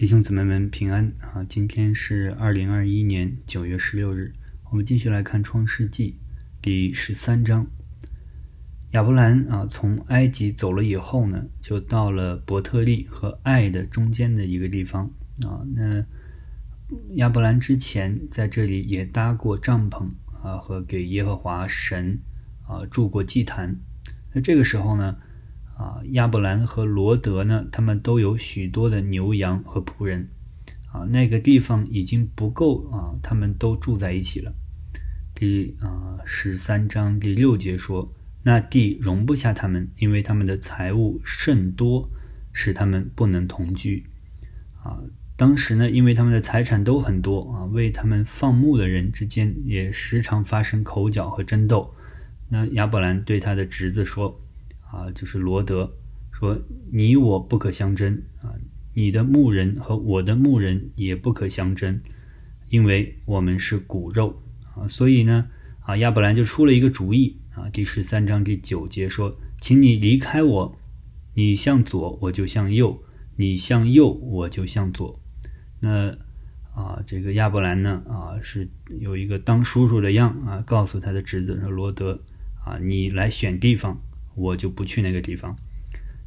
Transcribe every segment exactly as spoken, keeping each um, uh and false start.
弟兄姊妹们平安啊！今天是二零二一年九月十六日，我们继续来看创世纪第十三章。亚伯兰啊，从埃及走了以后呢，就到了伯特利和爱的中间的一个地方啊。那亚伯兰之前在这里也搭过帐篷啊，和给耶和华神啊筑过祭坛。那这个时候呢，啊，亚伯兰和罗德呢，他们都有许多的牛羊和仆人，啊，那个地方已经不够啊，他们都住在一起了。第啊十三章第六节说，那地容不下他们，因为他们的财物甚多，使他们不能同居。啊，当时呢，因为他们的财产都很多啊，为他们放牧的人之间也时常发生口角和争斗。那亚伯兰对他的侄子说。啊，就是罗德说，你我不可相争啊，你的牧人和我的牧人也不可相争，因为我们是骨肉啊。所以呢，啊，亚伯兰就出了一个主意啊。第十三章第九节说，请你离开我，你向左我就向右，你向右我就向左。那啊，这个亚伯兰呢啊，是有一个当叔叔的样啊，告诉他的侄子说，罗德啊，你来选地方。我就不去那个地方。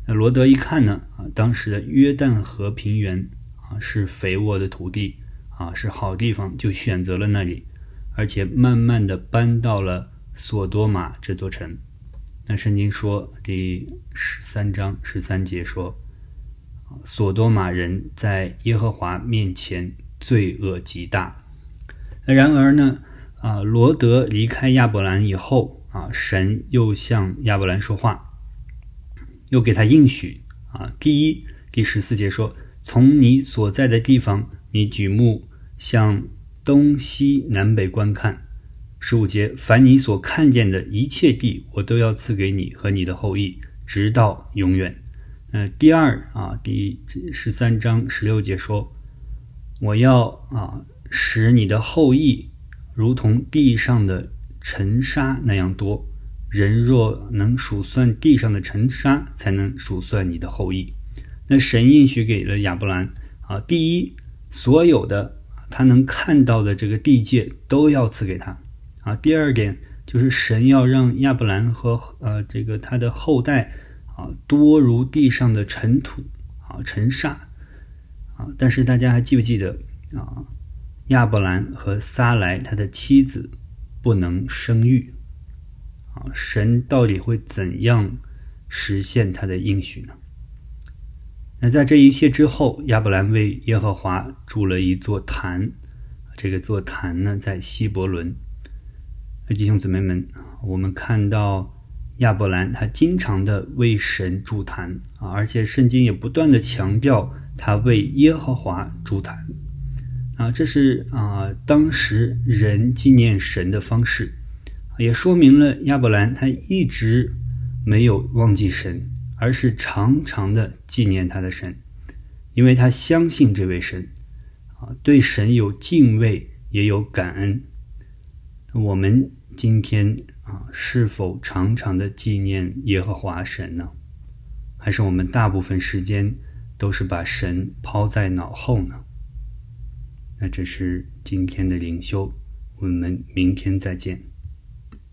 那罗德一看呢，啊，当时的约旦河平原啊是肥沃的土地啊，是好地方，就选择了那里，而且慢慢的搬到了索多玛这座城。那圣经说第十三章十三节说，索多玛人在耶和华面前罪恶极大。然而呢，啊，罗德离开亚伯兰以后。啊，神又向亚伯兰说话，又给他应许啊。第一，第十四节说，从你所在的地方，你举目向东西南北观看。十五节，凡你所看见的一切地，我都要赐给你和你的后裔，直到永远。呃，第二啊，第十三章十六节说，我要啊使你的后裔如同地上的。尘沙那样多，人若能数算地上的尘沙，才能数算你的后裔。那神应许给了亚伯兰啊，第一，所有的他能看到的这个地界都要赐给他啊。第二点就是神要让亚伯兰和呃这个他的后代啊多如地上的尘土啊尘沙啊。但是大家还记不记得啊，亚伯兰和撒莱他的妻子。不能生育啊，神到底会怎样实现他的应许呢？那在这一切之后，亚伯兰为耶和华筑了一座坛，这个座坛呢在希伯伦。弟兄姊妹们，我们看到亚伯兰他经常的为神筑坛啊，而且圣经也不断的强调他为耶和华筑坛。啊，这是啊，当时人纪念神的方式，也说明了亚伯兰他一直没有忘记神，而是常常的纪念他的神，因为他相信这位神，啊，对神有敬畏也有感恩。我们今天啊，是否常常的纪念耶和华神呢？还是我们大部分时间都是把神抛在脑后呢？那这是今天的灵修，我们明天再见。